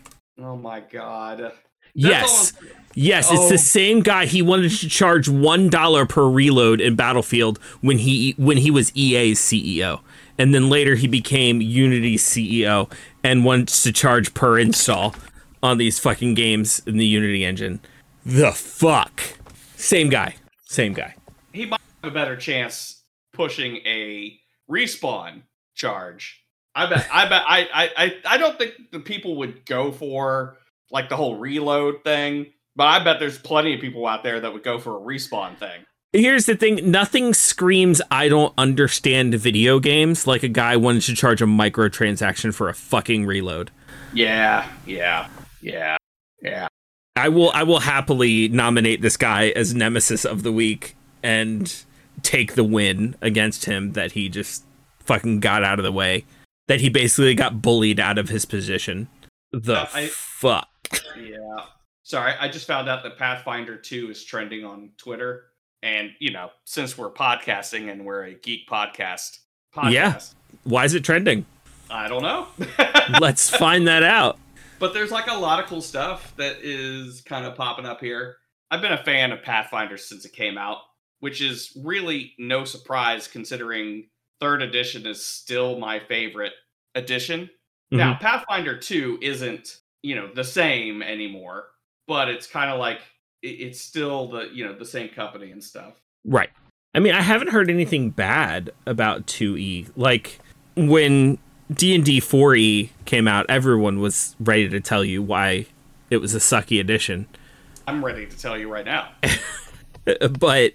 Yes, it's the same guy. He wanted to charge $1 per reload in Battlefield when he was EA's CEO. And then later he became Unity's CEO. and wants to charge per install on these fucking games in the Unity engine. The fuck? Same guy. He might have a better chance pushing a Respawn charge. I don't think the people would go for like the whole reload thing, but I bet there's plenty of people out there that would go for a Respawn thing. Here's the thing. Nothing screams I don't understand video games like a guy wanted to charge a microtransaction for a fucking reload. Yeah. I will happily nominate this guy as Nemesis of the Week and take the win against him that he just fucking got out of the way. That he basically got bullied out of his position. Fuck. Yeah. Sorry, I just found out that Pathfinder 2 is trending on Twitter. And, you know, since we're podcasting and we're a geek podcast. Yeah. Why is it trending? I don't know. Let's find that out. But there's like a lot of cool stuff that is kind of popping up here. I've been a fan of Pathfinder since it came out, which is really no surprise considering 3rd edition is still my favorite edition. Mm-hmm. Now, Pathfinder 2 isn't, you know, the same anymore, but it's kind of like, it's still the, you know, the same company and stuff. Right. I mean, I haven't heard anything bad about 2E. Like, when D&D 4E came out, everyone was ready to tell you why it was a sucky edition. I'm ready to tell you right now. But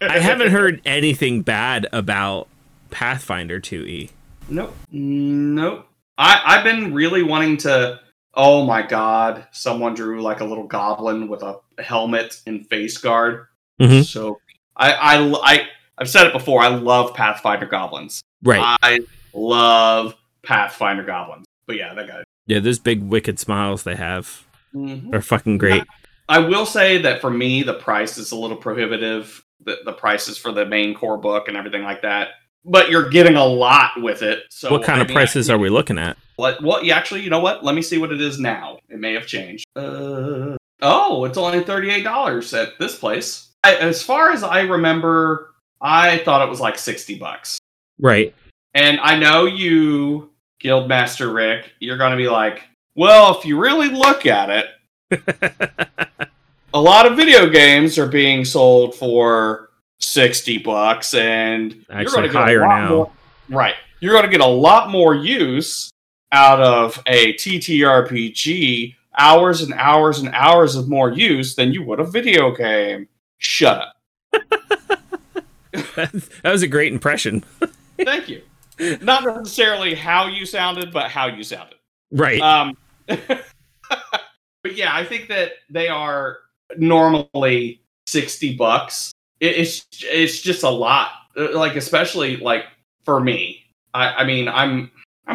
I haven't heard anything bad about Pathfinder 2E. Nope. I've been really wanting to... Oh my god, someone drew like a little goblin with a helmet and face guard. Mm-hmm. So I've said it before, I love Pathfinder goblins. Right. I love Pathfinder goblins. But yeah, that guy. Yeah, those big wicked smiles they have mm-hmm. are fucking great. I will say that for me, the price is a little prohibitive. The prices for the main core book and everything like that. But you're getting a lot with it. So what kind of prices are we looking at? Well, actually, you know what? Let me see what it is now. It may have changed. It's only $38 at this place. As far as I remember, I thought it was like $60. Right. And I know you, Guildmaster Rick, you're going to be like, well, if you really look at it, a lot of video games are being sold for $60, and actually you're going to get higher a lot now. More, right. You're going to get a lot more use out of a TTRPG, hours and hours and hours of more use than you would a video game. Shut up. That was a great impression. Thank you. Not necessarily how you sounded, but how you sounded. Right. But yeah, I think that they are normally $60. It's just a lot. Like, especially like for me. I mean, I'm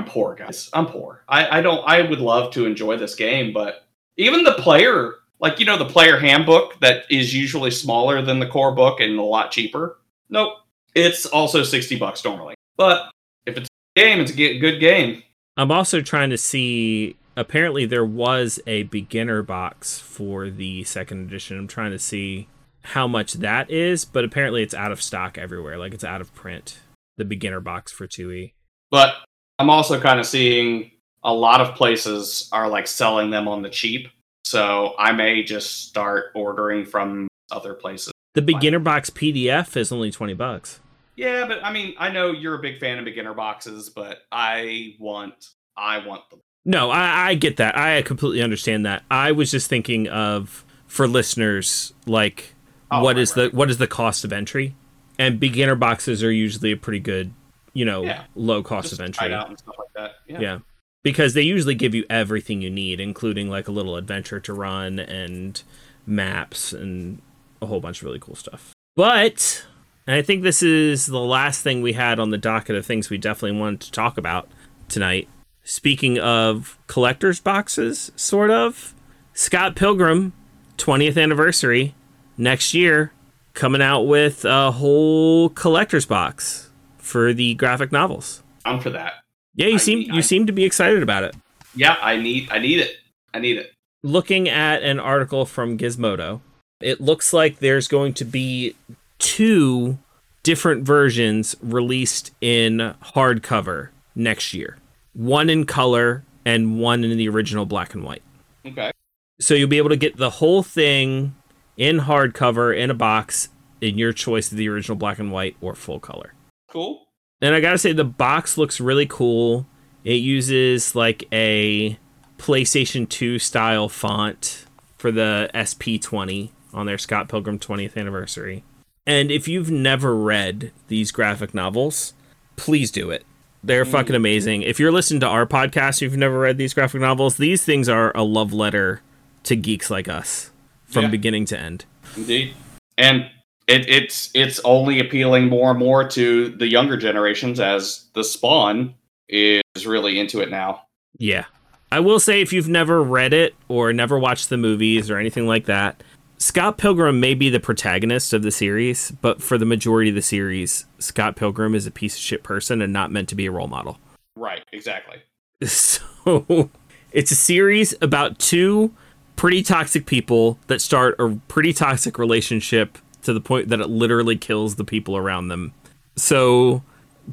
poor, guys. I'm poor. I would love to enjoy this game, but even the player, like, you know, the player handbook that is usually smaller than the core book and a lot cheaper. Nope. It's also $60 normally. But if it's a game, it's a good game. I'm also trying to see, apparently there was a beginner box for the 2nd edition. I'm trying to see how much that is, but apparently it's out of stock everywhere. Like, it's out of print. The beginner box for 2E. But I'm also kind of seeing a lot of places are like selling them on the cheap. So I may just start ordering from other places. The beginner box PDF is only $20. Yeah, but I mean, I know you're a big fan of beginner boxes, but I want them. No, I get that. I completely understand that. I was just thinking of, for listeners, like, what is the cost of entry? And beginner boxes are usually a pretty good, you know, low cost of entry. Out and stuff like that. Yeah. Because they usually give you everything you need, including like a little adventure to run and maps and a whole bunch of really cool stuff. But, and I think this is the last thing we had on the docket of things we definitely wanted to talk about tonight. Speaking of collector's boxes, sort of, Scott Pilgrim, 20th anniversary next year, coming out with a whole collector's box for the graphic novels. I'm for that. Yeah, you seem to be excited about it. Yeah, I need it. Looking at an article from Gizmodo, it looks like there's going to be 2 different versions released in hardcover next year. one in color and one in the original black and white. Okay. So you'll be able to get the whole thing in hardcover in a box in your choice of the original black and white or full color. Cool. And I gotta say, the box looks really cool. It uses like a PlayStation 2 style font for the SP20 on their Scott Pilgrim 20th anniversary. And if you've never read these graphic novels, please do it. They're fucking amazing. If you're listening to our podcast, you've never read these graphic novels, these things are a love letter to geeks like us from beginning to end. Indeed. And it's only appealing more and more to the younger generations as the spawn is really into it now. Yeah. I will say, if you've never read it or never watched the movies or anything like that, Scott Pilgrim may be the protagonist of the series, but for the majority of the series, Scott Pilgrim is a piece of shit person and not meant to be a role model. Right, exactly. So, it's a series about two pretty toxic people that start a pretty toxic relationship to the point that it literally kills the people around them. So,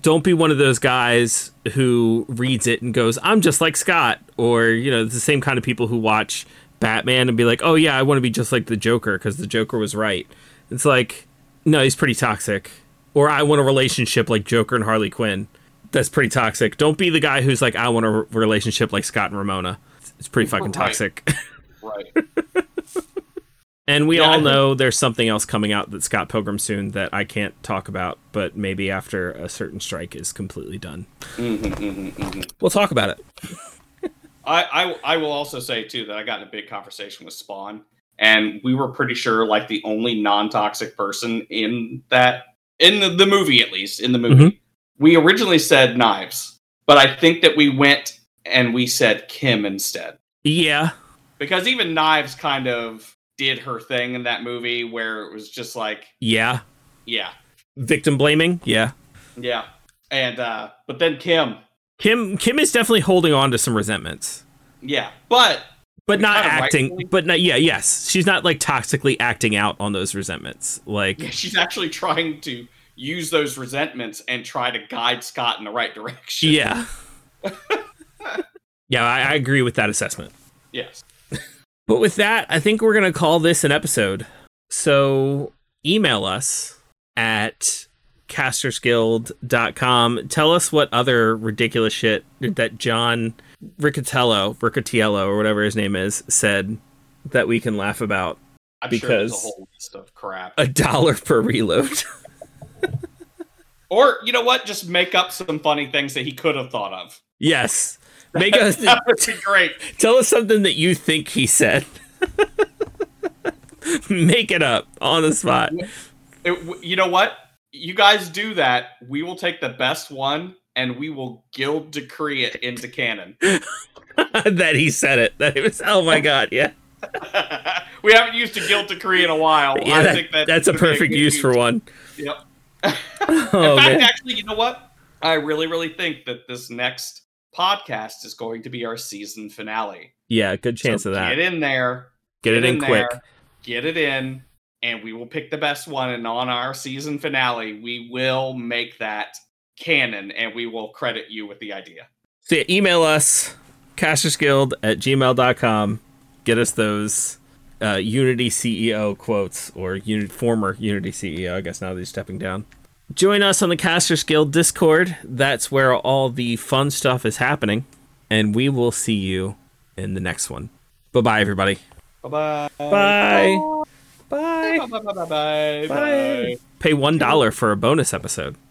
don't be one of those guys who reads it and goes, I'm just like Scott, or, you know, it's the same kind of people who watch Batman and be like, oh yeah, I want to be just like the Joker because the Joker was right. It's like, no, he's pretty toxic. Or I want a relationship like Joker and Harley Quinn. That's pretty toxic. Don't be the guy who's like, I want a relationship like Scott and Ramona. It's pretty fucking toxic. Right. And we all know there's something else coming out that's Scott Pilgrim soon that I can't talk about, but maybe after a certain strike is completely done. We'll talk about it. I will also say, too, that I got in a big conversation with Spawn, and we were pretty sure, like, the only non-toxic person in that, in the movie, at least, in the movie. Mm-hmm. We originally said Knives, but I think that we went and we said Kim instead. Yeah. Because even Knives kind of did her thing in that movie where it was just like... Yeah. Yeah. Victim blaming? Yeah. Yeah. And, but then Kim... Kim is definitely holding on to some resentments. Yeah, but not acting. Rightfully. But not, yeah, yes, she's not like toxically acting out on those resentments. Like she's actually trying to use those resentments and try to guide Scott in the right direction. Yeah, yeah, I agree with that assessment. Yes, but with that, I think we're gonna call this an episode. So email us at castersguild.com. Tell us what other ridiculous shit that John Riccatiello or whatever his name is said that we can laugh about. I'm because sure there's a whole list of crap. $1 per reload. Or you know what? Just make up some funny things that he could have thought of. Yes. Make us that would be great. Tell us something that you think he said. Make it up on the spot. You know what? You guys do that, we will take the best one, and we will guild decree it into canon. That he said it. That it was, oh my god, yeah. We haven't used a guild decree in a while. Yeah, I think that's a perfect use for one. Yep. In fact, man. Actually, you know what? I really, really think that this next podcast is going to be our season finale. Yeah, good chance of that. Get in there. Get it in quick. Get it in. And we will pick the best one, and on our season finale, we will make that canon, and we will credit you with the idea. So yeah, email us, castersguild@gmail.com. Get us those Unity CEO quotes, or former Unity CEO, I guess now that he's stepping down. Join us on the Caster's Guild Discord. That's where all the fun stuff is happening, and we will see you in the next one. Bye-bye, everybody. Bye-bye. Bye. Bye. Bye. Bye. Pay $1 for a bonus episode.